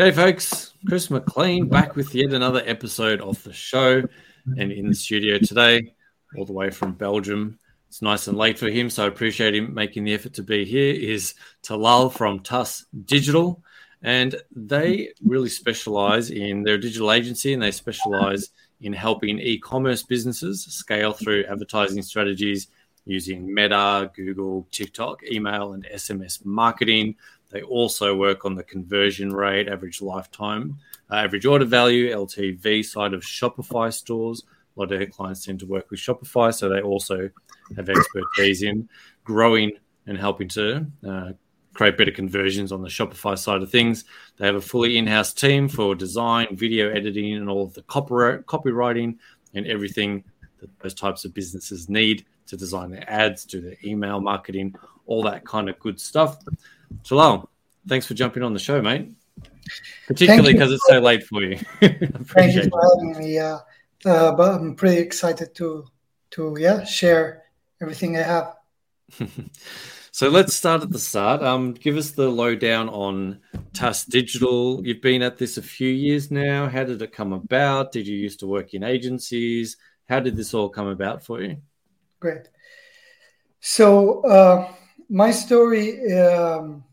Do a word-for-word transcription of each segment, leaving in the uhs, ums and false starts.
Hey folks, Chris McLean back with yet another episode of the show, and in the studio today, all the way from Belgium. It's nice and late for him, so I appreciate him making the effort to be here. Is Talal from T A S Digital, and they really specialize in their digital agency, and they specialize in helping e-commerce businesses scale through advertising strategies using Meta, Google, TikTok, email, and S M S marketing. They also work on the conversion rate, average lifetime, uh, average order value, L T V side of Shopify stores. A lot of their clients tend to work with Shopify, so they also have expertise in growing and helping to uh, create better conversions on the Shopify side of things. They have a fully in-house team for design, video editing, and all of the copyright, copywriting and everything that those types of businesses need to design their ads, do their email marketing, all that kind of good stuff. Talal, thanks for jumping on the show, mate. Particularly because it's so late for you. Thank you for having me. Yeah, uh, but I'm pretty excited to to yeah share everything I have. So let's start at the start. Um, give us the lowdown on T A S Digital. You've been at this a few years now. How did it come about? Did you used to work in agencies? How did this all come about for you? Great. So uh, my story um,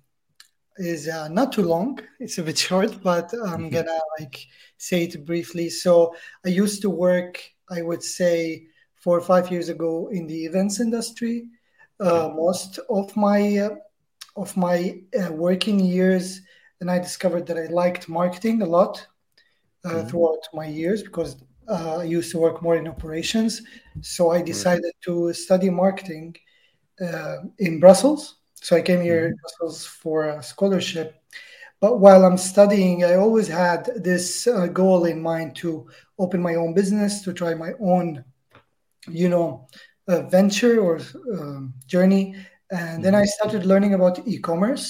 is uh, not too long. It's a bit short, but I'm gonna like say it briefly. So I used to work, I would say, four or five years ago in the events industry. Uh, most of my uh, of my uh, working years, and I discovered that I liked marketing a lot uh, mm-hmm. throughout my years because. Uh, I used to work more in operations, so I decided right. to study marketing uh, in Brussels. So I came here mm-hmm. in Brussels for a scholarship. But while I'm studying, I always had this uh, goal in mind to open my own business, to try my own, you know, uh, venture or um, journey. And then I started learning about e-commerce.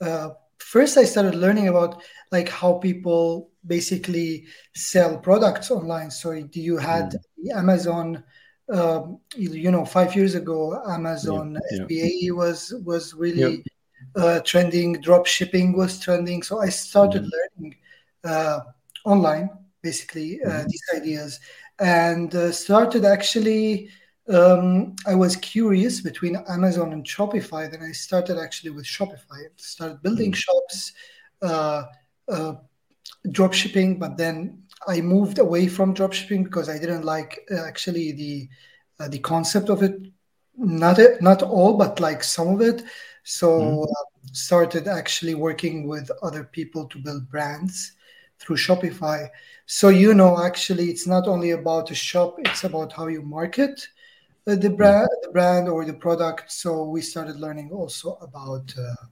Uh, first, I started learning about like how people basically sell products online. So you had mm. Amazon, um, you know, five years ago, Amazon yeah, F B A yeah. was was really yeah. uh, trending. Drop shipping was trending. So I started mm. learning uh, online, basically, mm. uh, these ideas. And uh, started actually, um, I was curious between Amazon and Shopify. Then I started actually with Shopify. I started building mm. shops, uh, uh, drop shipping, but then I moved away from drop shipping because I didn't like uh, actually the uh, the concept of it. Not it, not all, but like some of it. So mm-hmm. uh, started actually working with other people to build brands through Shopify. So you know, actually, it's not only about a shop; it's about how you market uh, the brand, the brand or the product. So we started learning also about uh,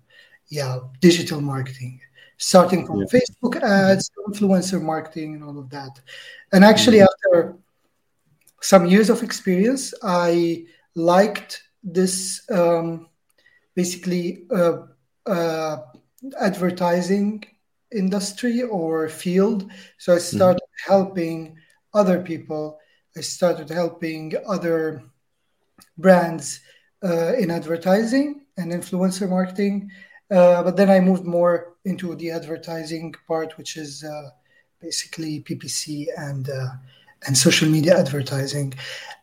yeah digital marketing. Starting from yeah. Facebook ads, influencer marketing, and all of that. And actually, mm-hmm. after some years of experience, I liked this um, basically uh, uh, advertising industry or field. So I started mm-hmm. helping other people. I started helping other brands uh, in advertising and influencer marketing. Uh, but then I moved more into the advertising part, which is uh, basically P P C and uh, and social media advertising.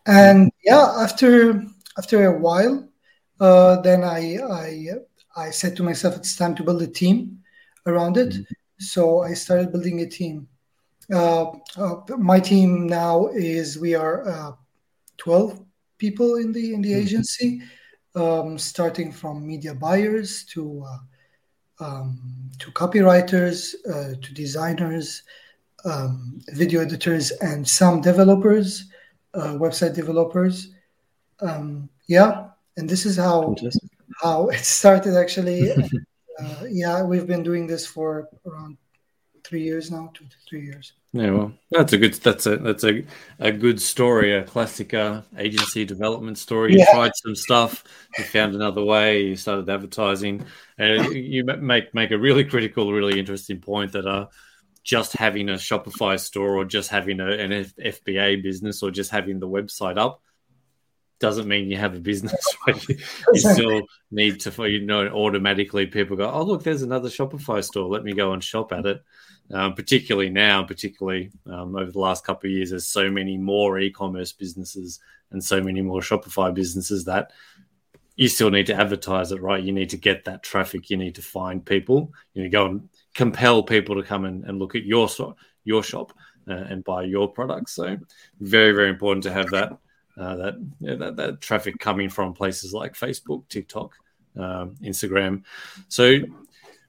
And yeah, after after a while, uh, then I, I I said to myself, it's time to build a team around it. Mm-hmm. So I started building a team. Uh, uh, my team now is we are uh, twelve people in the in the mm-hmm. agency. Um, starting from media buyers to uh, um, to copywriters, uh, to designers, um, video editors, and some developers, uh, website developers. Um, yeah, and this is how how it started actually. uh, yeah, we've been doing this for around three years now, two to three years. Yeah, well, that's a good that's a that's a, a good story, a classic uh, agency development story. You yeah. tried some stuff, you found another way, you started advertising, and you make make a really critical, really interesting point that uh, just having a Shopify store or just having a, an F B A business or just having the website up doesn't mean you have a business. You still need to, you know, automatically people go, oh, look, there's another Shopify store. Let me go and shop at it. Um, particularly now, particularly um, over the last couple of years, there's so many more e-commerce businesses and so many more Shopify businesses that you still need to advertise it, right? You need to get that traffic. You need to find people. You need to go and compel people to come and, and look at your, your shop uh, and buy your products. So very, very important to have that, uh, that, yeah, that, that traffic coming from places like Facebook, TikTok, um, Instagram. So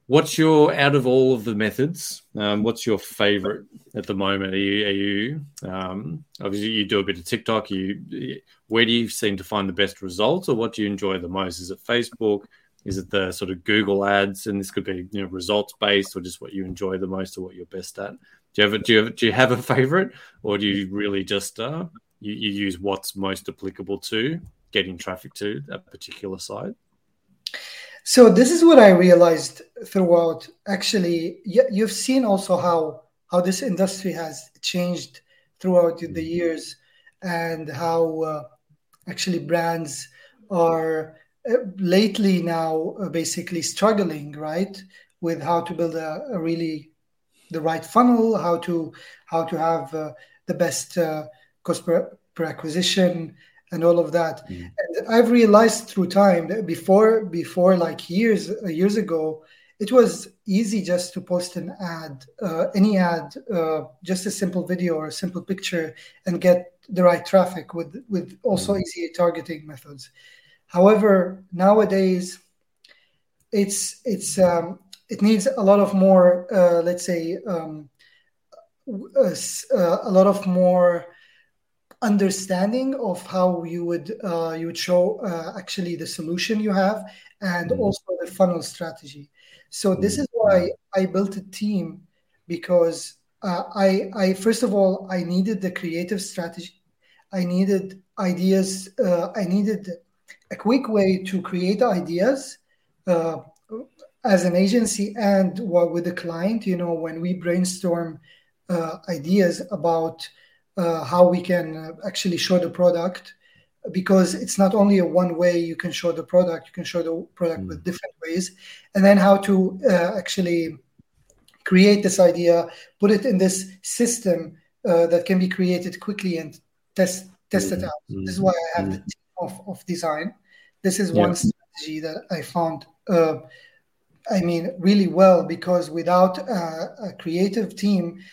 what's your, out of all of the methods, um, what's your favorite at the moment? Are you, are you um, obviously you do a bit of TikTok. You, where do you seem to find the best results, or what do you enjoy the most? Is it Facebook? Is it the sort of Google ads? And this could be, you know, results based, or just what you enjoy the most or what you're best at. Do you have a, do you have, do you have a favorite, or do you really just uh, you, you use what's most applicable to getting traffic to a particular site? So this is what I realized throughout. Actually, you've seen also how, how this industry has changed throughout the years, and how uh, actually brands are lately now basically struggling, right, with how to build a, a really the right funnel, how to how to have uh, the best uh, cost per, per acquisition, and all of that. Mm. And I've realized through time that before, before like years, years ago, it was easy just to post an ad, uh, any ad, uh, just a simple video or a simple picture, and get the right traffic with, with also mm. easy targeting methods. However, nowadays, it's it's um, it needs a lot of more, uh, let's say, um, a, a lot of more understanding of how you would uh, you would show uh, actually the solution you have, and mm-hmm. also the funnel strategy. So this is why I built a team, because uh, I I first of all I needed the creative strategy, I needed ideas, uh, I needed a quick way to create ideas uh, as an agency and what with the client. You know, when we brainstorm uh, ideas about Uh, how we can actually show the product, because it's not only a one way you can show the product, you can show the product mm. with different ways, and then how to uh, actually create this idea, put it in this system uh, that can be created quickly and test test mm. it out. Mm. This is why I have mm. the team of, of design. This is yeah. one strategy that I found, uh, I mean, really well, because without a, a creative team,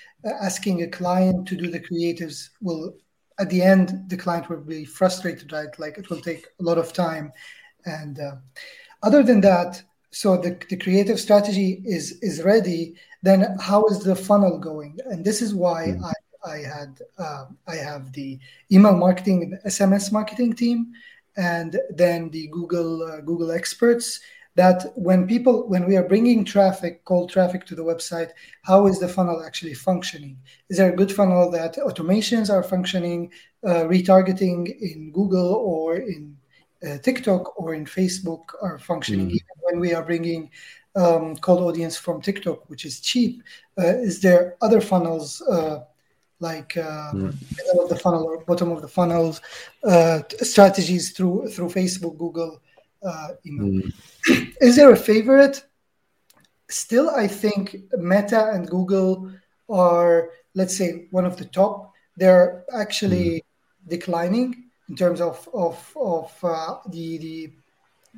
asking a client to do the creatives will, at the end, the client will be frustrated, right? Like it will take a lot of time. And uh, other than that, so the, the creative strategy is is ready. Then how is the funnel going? And this is why mm-hmm. I I had uh, I have the email marketing and S M S marketing team, and then the Google uh, Google experts. That when people, when we are bringing traffic, cold traffic to the website, how is the funnel actually functioning? Is there a good funnel that automations are functioning, uh, retargeting in Google or in uh, TikTok or in Facebook are functioning? Mm. Even when we are bringing um, cold audience from TikTok, which is cheap, uh, is there other funnels uh, like uh, mm. middle of the funnel or bottom of the funnels, uh, strategies through through Facebook, Google? Uh, email. Mm. Is there a favorite? Still, I think Meta and Google are, let's say, one of the top. They're actually mm. declining in terms of of of uh, the the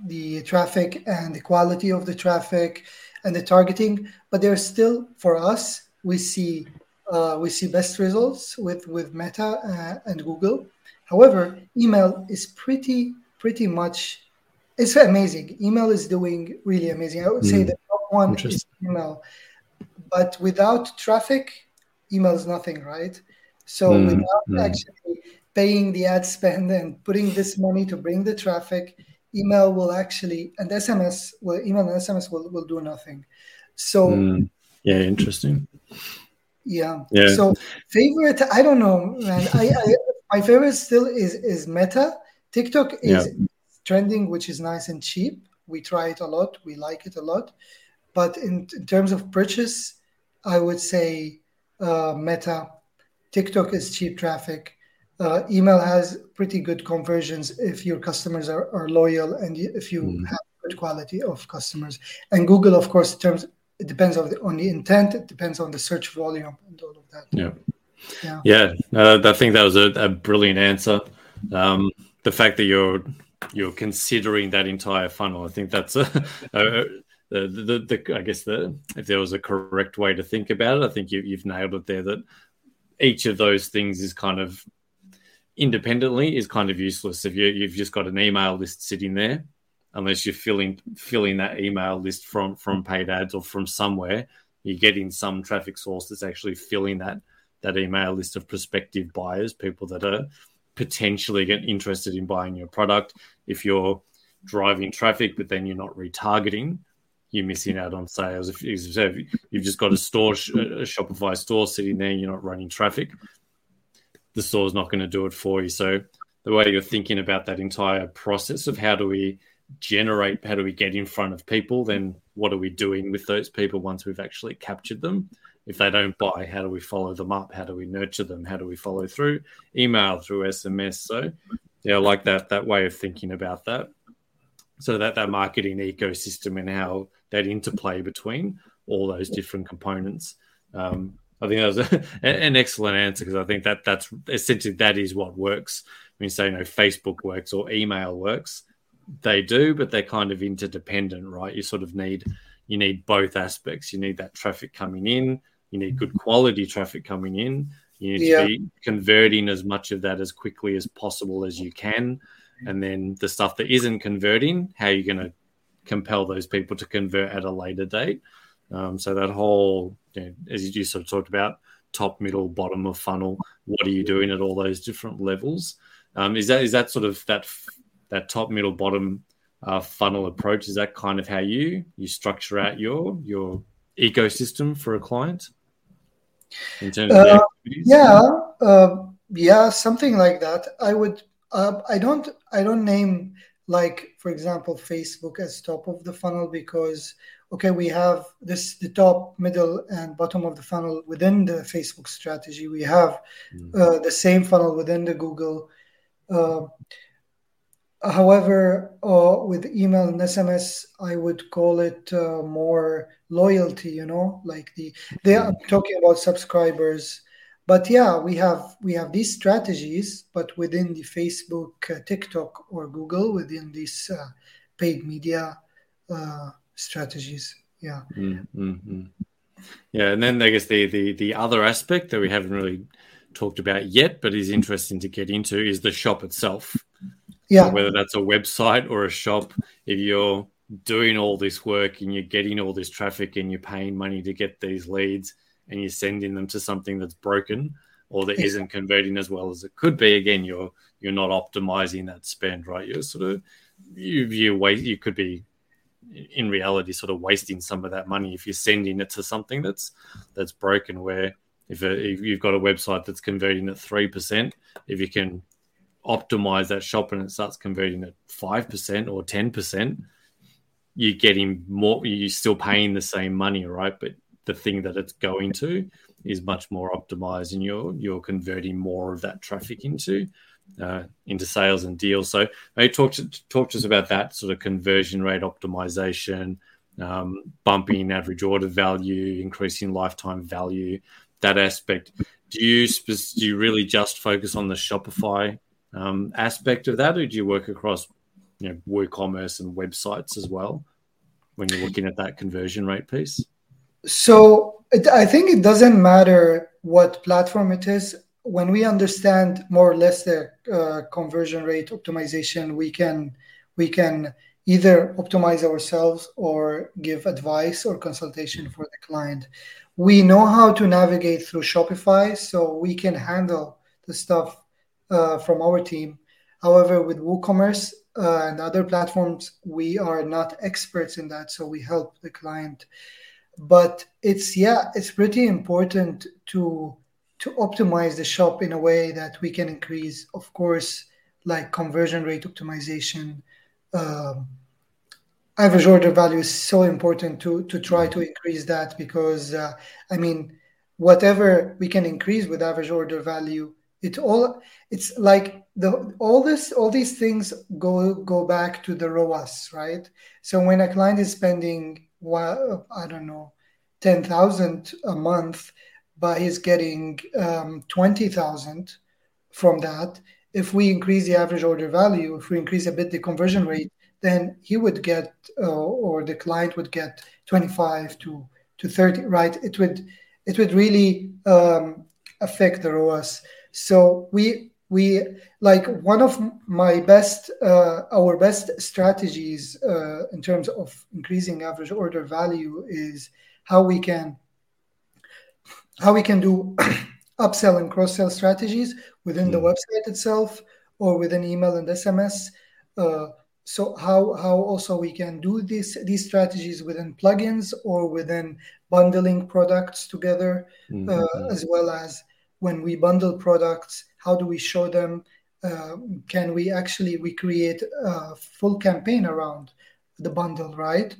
the traffic and the quality of the traffic and the targeting. But they're still, for us, we see uh, we see best results with with Meta uh, and Google. However, email is pretty pretty much. It's amazing. Email is doing really amazing. I would say mm. the top one is email. But without traffic, email is nothing, right? So mm. without mm. actually paying the ad spend and putting this money to bring the traffic, email will actually, and S M S, will email and S M S will, will do nothing. So mm. yeah, interesting. Yeah. yeah. So favorite, I don't know, man. I, I, my favorite still is, is Meta. TikTok is... Yeah. trending, which is nice and cheap. We try it a lot. We like it a lot. But in, in terms of purchase, I would say uh, Meta. TikTok is cheap traffic. Uh, email has pretty good conversions if your customers are, are loyal and if you mm. have good quality of customers. And Google, of course, terms it depends on the, on the intent. It depends on the search volume and all of that. Yeah, yeah. yeah. Uh, I think that was a, a brilliant answer. Um, the fact that you're you're considering that entire funnel, I think that's a, a, the, the the I guess the if there was a correct way to think about it, I think you, you've nailed it there. That each of those things is kind of independently is kind of useless if you, you've just got an email list sitting there, unless you're filling filling that email list from from paid ads or from somewhere. You're getting some traffic source that's actually filling that that email list of prospective buyers, people that are potentially get interested in buying your product. If you're driving traffic, but then you're not retargeting, you're missing out on sales. If, if you've just got a store, a Shopify store sitting there, and you're not running traffic, the store's not going to do it for you. So the way you're thinking about that entire process of how do we generate, how do we get in front of people, then what are we doing with those people once we've actually captured them? If they don't buy, how do we follow them up? How do we nurture them? How do we follow through? Email, through S M S. So yeah, I like that that way of thinking about that. So that, that marketing ecosystem and how that interplay between all those different components. Um, I think that was a, an excellent answer, because I think that that's essentially that is what works. When you say, you know, Facebook works or email works, they do, but they're kind of interdependent, right? You sort of need you need both aspects. You need that traffic coming in. You need good quality traffic coming in. You need yeah. to be converting as much of that as quickly as possible as you can. And then the stuff that isn't converting, how are you going to compel those people to convert at a later date? Um, so that whole, you know, as you sort of talked about, top, middle, bottom of funnel, what are you doing at all those different levels? Um, is that is that sort of that that top, middle, bottom uh, funnel approach? Is that kind of how you you structure out your your ecosystem for a client in terms of uh, activities? Yeah, uh, yeah, something like that. I would. Uh, I don't. I don't name, like, for example, Facebook as top of the funnel, because okay, we have this the top, middle, and bottom of the funnel within the Facebook strategy. We have uh, the same funnel within the Google. Uh, however, uh, with email and S M S, I would call it uh, more loyalty. You know, like the they are talking about subscribers. But yeah, we have we have these strategies, but within the Facebook, uh, TikTok, or Google, within these uh, paid media uh, strategies. Yeah, mm-hmm. yeah, and then I guess the, the the other aspect that we haven't really talked about yet, but is interesting to get into, is the shop itself. Yeah, so whether that's a website or a shop, if you're doing all this work and you're getting all this traffic and you're paying money to get these leads, and you're sending them to something that's broken or that isn't converting as well as it could be. Again, you're you're not optimizing that spend, right? You're sort of you you waste. You could be, in reality, sort of wasting some of that money if you're sending it to something that's that's broken. Where if, a, if you've got a website that's converting at three percent, if you can optimize that shop and it starts converting at five percent or ten percent, you're getting more. You're still paying the same money, right? But the thing that it's going to is much more optimized, and you're you're converting more of that traffic into uh, into sales and deals. So maybe talk to talk to us about that sort of conversion rate optimization, um, bumping average order value, increasing lifetime value, that aspect. Do you sp- do you really just focus on the Shopify um, aspect of that, or do you work across, you know, WooCommerce and websites as well when you're looking at that conversion rate piece? So it, I think it doesn't matter what platform it is. When we understand more or less the uh, conversion rate optimization, we can we can either optimize ourselves or give advice or consultation for the client. We know how to navigate through Shopify, so we can handle the stuff uh, from our team. However, with WooCommerce uh, and other platforms, we are not experts in that, so we help the client. But it's yeah, it's pretty important to to optimize the shop in a way that we can increase, of course, like conversion rate optimization. Um, average order value is so important to to try to increase that, because uh, I mean, whatever we can increase with average order value It all it's like the all this all these things go go back to the R O A S, right? So when a client is spending, well, I don't know, ten thousand a month, but he's getting um, twenty thousand from that. If we increase the average order value, if we increase a bit the conversion rate, then he would get, uh, or the client would get twenty-five to to thirty, right? It would it would really um, affect the R O A S. So we we like one of my best uh, our best strategies uh, in terms of increasing average order value is how we can how we can do upsell and cross-sell strategies within mm. the website itself or within email and S M S. Uh, so how how also we can do these these strategies within plugins or within bundling products together, mm-hmm. uh, as well as when we bundle products, how do we show them? Uh, can we actually, we create a full campaign around the bundle, right?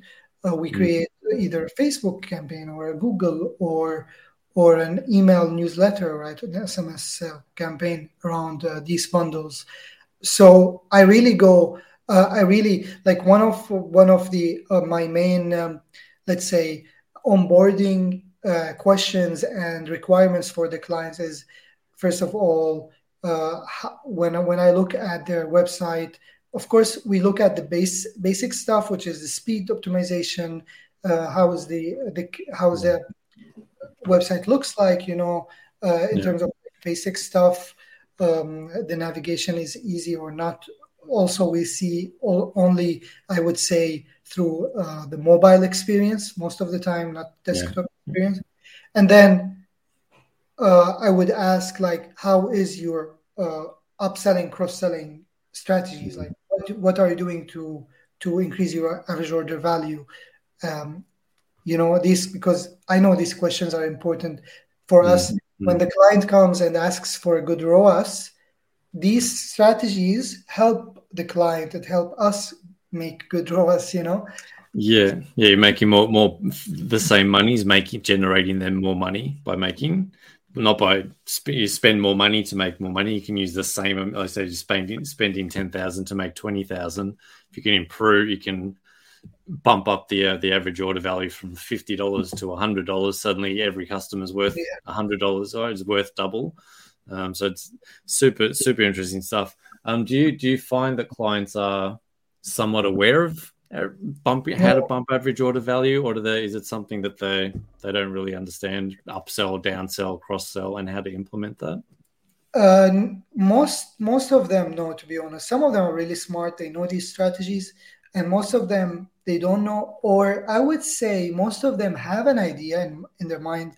Uh, we create mm-hmm. either a Facebook campaign or a Google or or an email newsletter, right? An S M S uh, campaign around uh, these bundles. So I really go, uh, I really like one of one of the uh, my main, um, let's say, onboarding uh, questions and requirements for the clients is, first of all, uh, how, when when I look at their website, of course we look at the base basic stuff, which is the speed optimization, uh, how is the the how is the website looks like, you know, uh, in yeah. terms of basic stuff, um, the navigation is easy or not. Also, we see all, only, I would say, through uh, the mobile experience most of the time, not desktop yeah. experience. And then uh, I would ask, like, how is your uh, upselling, cross-selling strategies? Mm-hmm. Like, what, what are you doing to to increase your average order value? Um, You know, these, because I know these questions are important for us. Mm-hmm. When the client comes and asks for a good R O A S, these strategies help the client and help us make good R O A S, you know? Yeah. Yeah. You're making more, more the same money is making, generating them more money by making, not by sp- you spend more money to make more money. You can use the same, like I said, you're spending, spending ten thousand to make twenty thousand. If you can improve, you can bump up the uh, the average order value from fifty dollars to one hundred dollars. Suddenly every customer's worth one hundred dollars, or it's worth double. Um, so it's super, super interesting stuff. Um, do you do you find that clients are somewhat aware of bump, how to bump average order value, or do they, is it something that they, they don't really understand, upsell, downsell, cross-sell, and how to implement that? Uh, most most of them know, to be honest. Some of them are really smart. They know these strategies. And most of them, they don't know, or I would say most of them have an idea in, in their mind,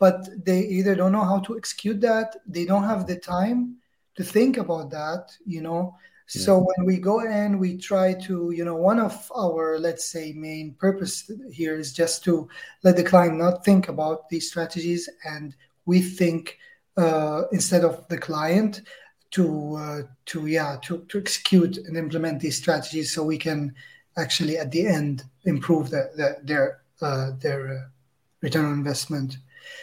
but they either don't know how to execute that. They don't have the time to think about that, you know. Yeah. So when we go in, we try to, you know, one of our, let's say, main purpose here is just to let the client not think about these strategies, and we think uh, instead of the client. To uh, to yeah to, to execute and implement these strategies, so we can actually at the end improve the, the, their uh, their uh, return on investment.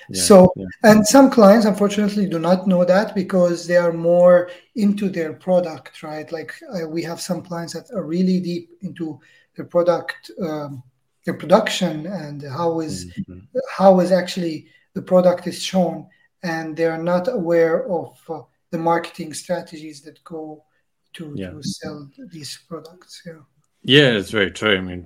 Yeah, so yeah. And some clients unfortunately do not know that because they are more into their product, right? Like uh, we have some clients that are really deep into their product, um, their production, and how is mm-hmm. how is actually the product is shown, and they are not aware of. Uh, the marketing strategies that go to, yeah. to sell these products. Yeah. Yeah, it's very true. I mean,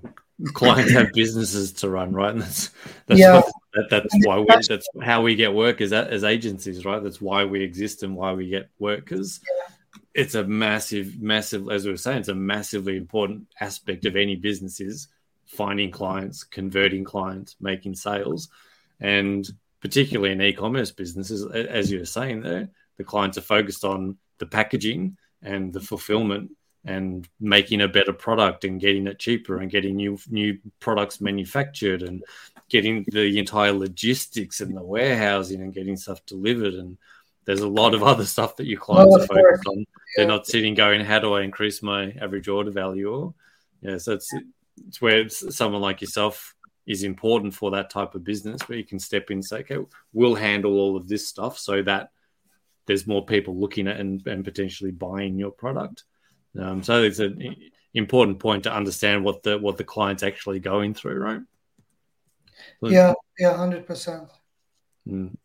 clients have businesses to run, right? And that's that's yeah. what, that, that's and why we, that's how we get workers as agencies, right? That's why we exist and why we get workers. Yeah. It's a massive, massive, as we were saying, it's a massively important aspect of any business is finding clients, converting clients, making sales. And particularly in e-commerce businesses, as you were saying there, the clients are focused on the packaging and the fulfillment and making a better product and getting it cheaper and getting new new products manufactured and getting the entire logistics and the warehousing and getting stuff delivered. And there's a lot of other stuff that your clients oh, are focused on. Yeah. They're not sitting going, how do I increase my average order value? Or, yeah, so it's, it's where someone like yourself is important for that type of business, where you can step in and say, okay, we'll handle all of this stuff so that there's more people looking at and, and potentially buying your product. Um, so it's an important point to understand what the what the client's actually going through, right? So, yeah, yeah, one hundred percent. Mm.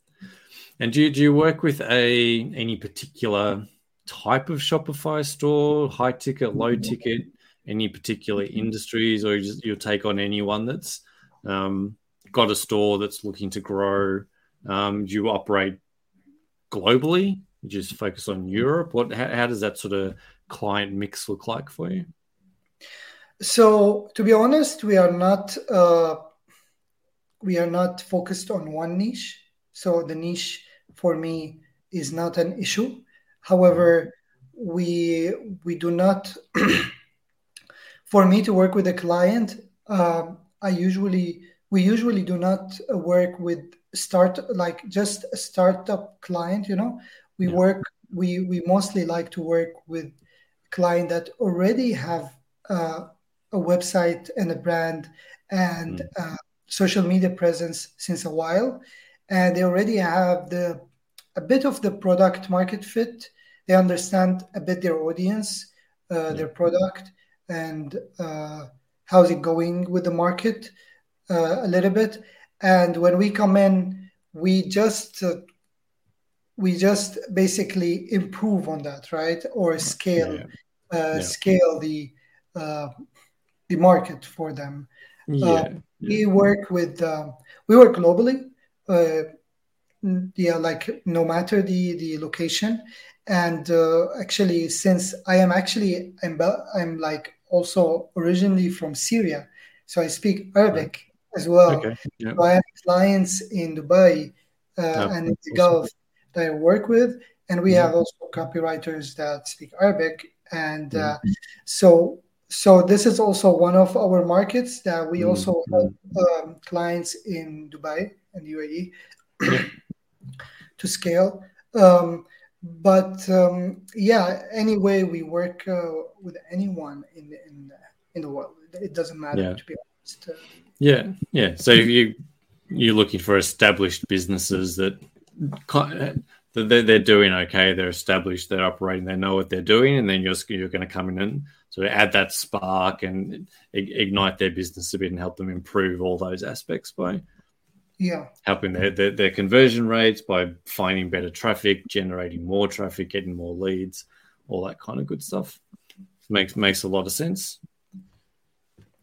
And do you, do you work with a any particular type of Shopify store, high ticket, low ticket, any particular industries, or you just, you'll take on anyone that's um, got a store that's looking to grow? Um, do you operate globally? You just focus on Europe? What? How, how does that sort of client mix look like for you? So, to be honest, we are not uh, we are not focused on one niche. So the niche for me is not an issue. However, we we do not. For me to work with a client, uh, I usually we usually do not work with start like just a startup client. You know, we yeah. work we we mostly like to work with client that already have uh, a website and a brand and mm. uh, social media presence since a while, and they already have the a bit of the product market fit. They understand a bit their audience, uh, yeah. their product, and uh, how's it going with the market uh, a little bit. And when we come in, we just uh, we just basically improve on that, right? Or scale yeah, yeah. Uh, yeah. scale the uh, the market for them. Yeah, uh, yeah. We work with uh, we work globally. Uh, yeah, like no matter the, the location. And uh, actually, since I am actually, I'm, I'm like also originally from Syria, so I speak Arabic right. as well. Okay. Yep. So I have clients in Dubai uh, oh, and in the awesome. Gulf that I work with. And we yeah. have also copywriters that speak Arabic. And mm-hmm. uh, so so this is also one of our markets that we mm-hmm. also help um, clients in Dubai and U A E. Yeah. to scale, um, but um, yeah, anyway, we work uh, with anyone in in in the world. It doesn't matter yeah. to be honest. Uh, yeah, yeah. So you you're looking for established businesses that that they're, they're doing okay. They're established. They're operating. They know what they're doing, and then you're you're going to come in and sort of add that spark and ignite their business a bit and help them improve all those aspects by. Yeah, helping their, their their conversion rates by finding better traffic, generating more traffic, getting more leads, all that kind of good stuff. Makes makes a lot of sense.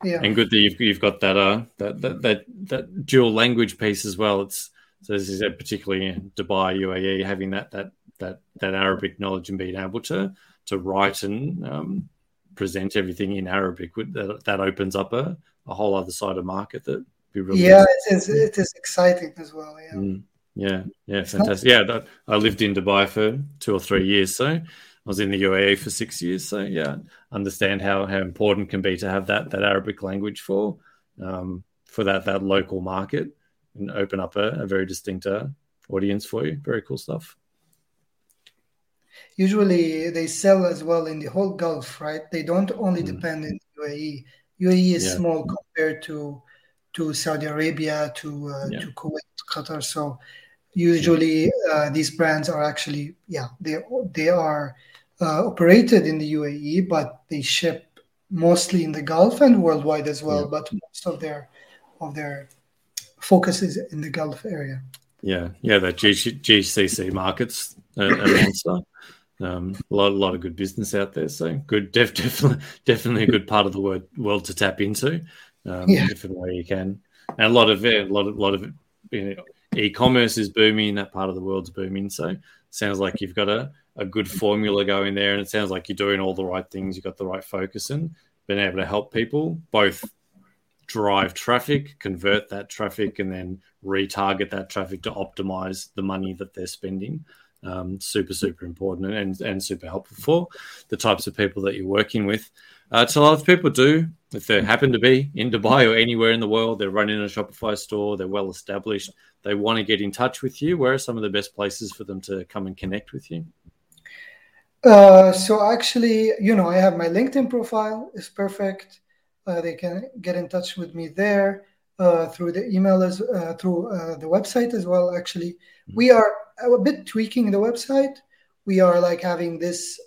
Yeah, and good that you've you've got that uh that that that, that dual language piece as well. It's so this is particularly in Dubai, U A E, having that that that that Arabic knowledge and being able to to write and um, present everything in Arabic. That that opens up a, a whole other side of market that. Really yeah, it is, it is exciting as well. Yeah, mm, yeah, yeah, fantastic. Yeah, that, I lived in Dubai for two or three years, so I was in the U A E for six years. So yeah, understand how, how important it can be to have that that Arabic language for um, for that that local market and open up a, a very distinct uh, audience for you. Very cool stuff. Usually they sell as well in the whole Gulf, right? They don't only mm. depend on U A E. U A E is yeah. small compared to. to Saudi Arabia, to uh, yeah. to Kuwait, Qatar. So usually uh, these brands are actually, yeah, they they are uh, operated in the U A E, but they ship mostly in the Gulf and worldwide as well. Yeah. But most of their of their focus is in the Gulf area. Yeah, yeah, that G C C markets are a monster. Um, a lot, a lot of good business out there. So good, def- definitely, definitely a good part of the world, world to tap into. Um, yeah. Different way you can, and a lot of a lot of lot of you know, e-commerce is booming. That part of the world's booming. So it sounds like you've got a, a good formula going there, and it sounds like you're doing all the right things. You've got the right focus and been able to help people both drive traffic, convert that traffic, and then retarget that traffic to optimize the money that they're spending. Um, super, super important and, and super helpful for the types of people that you're working with. Uh, it's a lot of people do, if they happen to be in Dubai or anywhere in the world, they're running a Shopify store, they're well established, they want to get in touch with you. Where are some of the best places for them to come and connect with you? Uh, so actually, you know, I have my LinkedIn profile is perfect. Uh, they can get in touch with me there uh, through the email, as uh, through uh, the website as well, actually. We are a bit tweaking the website we are like having this,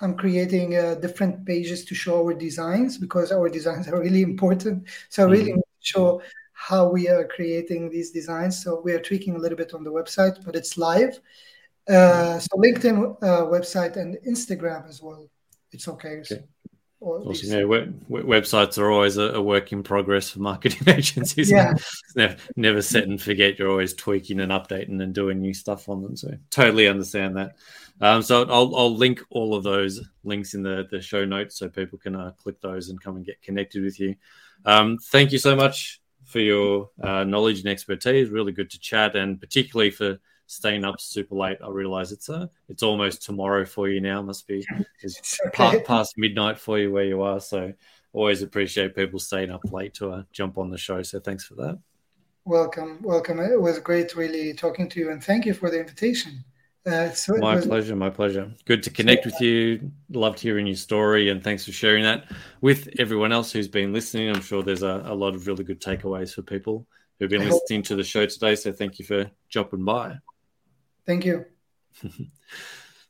I'm creating uh, different pages to show our designs because our designs are really important. So mm-hmm. really show how we are creating these designs. So we are tweaking a little bit on the website, but it's live. Uh, so LinkedIn uh, website and Instagram as well. It's okay. So, okay. Or at least. You know, web, websites are always a, a work in progress for marketing agencies. Yeah. never, never set and forget. You're always tweaking and updating and doing new stuff on them. So totally understand that. Um, so I'll, I'll link all of those links in the, the show notes so people can uh, click those and come and get connected with you. Um, thank you so much for your uh, knowledge and expertise. Really good to chat, and particularly for staying up super late. I realize it's uh, it's almost tomorrow for you now. Must be it's okay. past midnight for you where you are. So always appreciate people staying up late to uh, jump on the show. So thanks for that. Welcome, welcome. It was great really talking to you, and thank you for the invitation. Uh, so my was... pleasure, my pleasure. Good to connect with you. Loved hearing your story, and thanks for sharing that with everyone else who's been listening. I'm sure there's a, a lot of really good takeaways for people who've been listening to the show today. So thank you for jumping by. Thank you.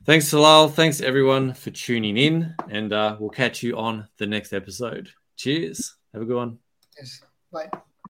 Thanks, Salal. Thanks, everyone, for tuning in. And uh, we'll catch you on the next episode. Cheers. Have a good one. Yes. Bye.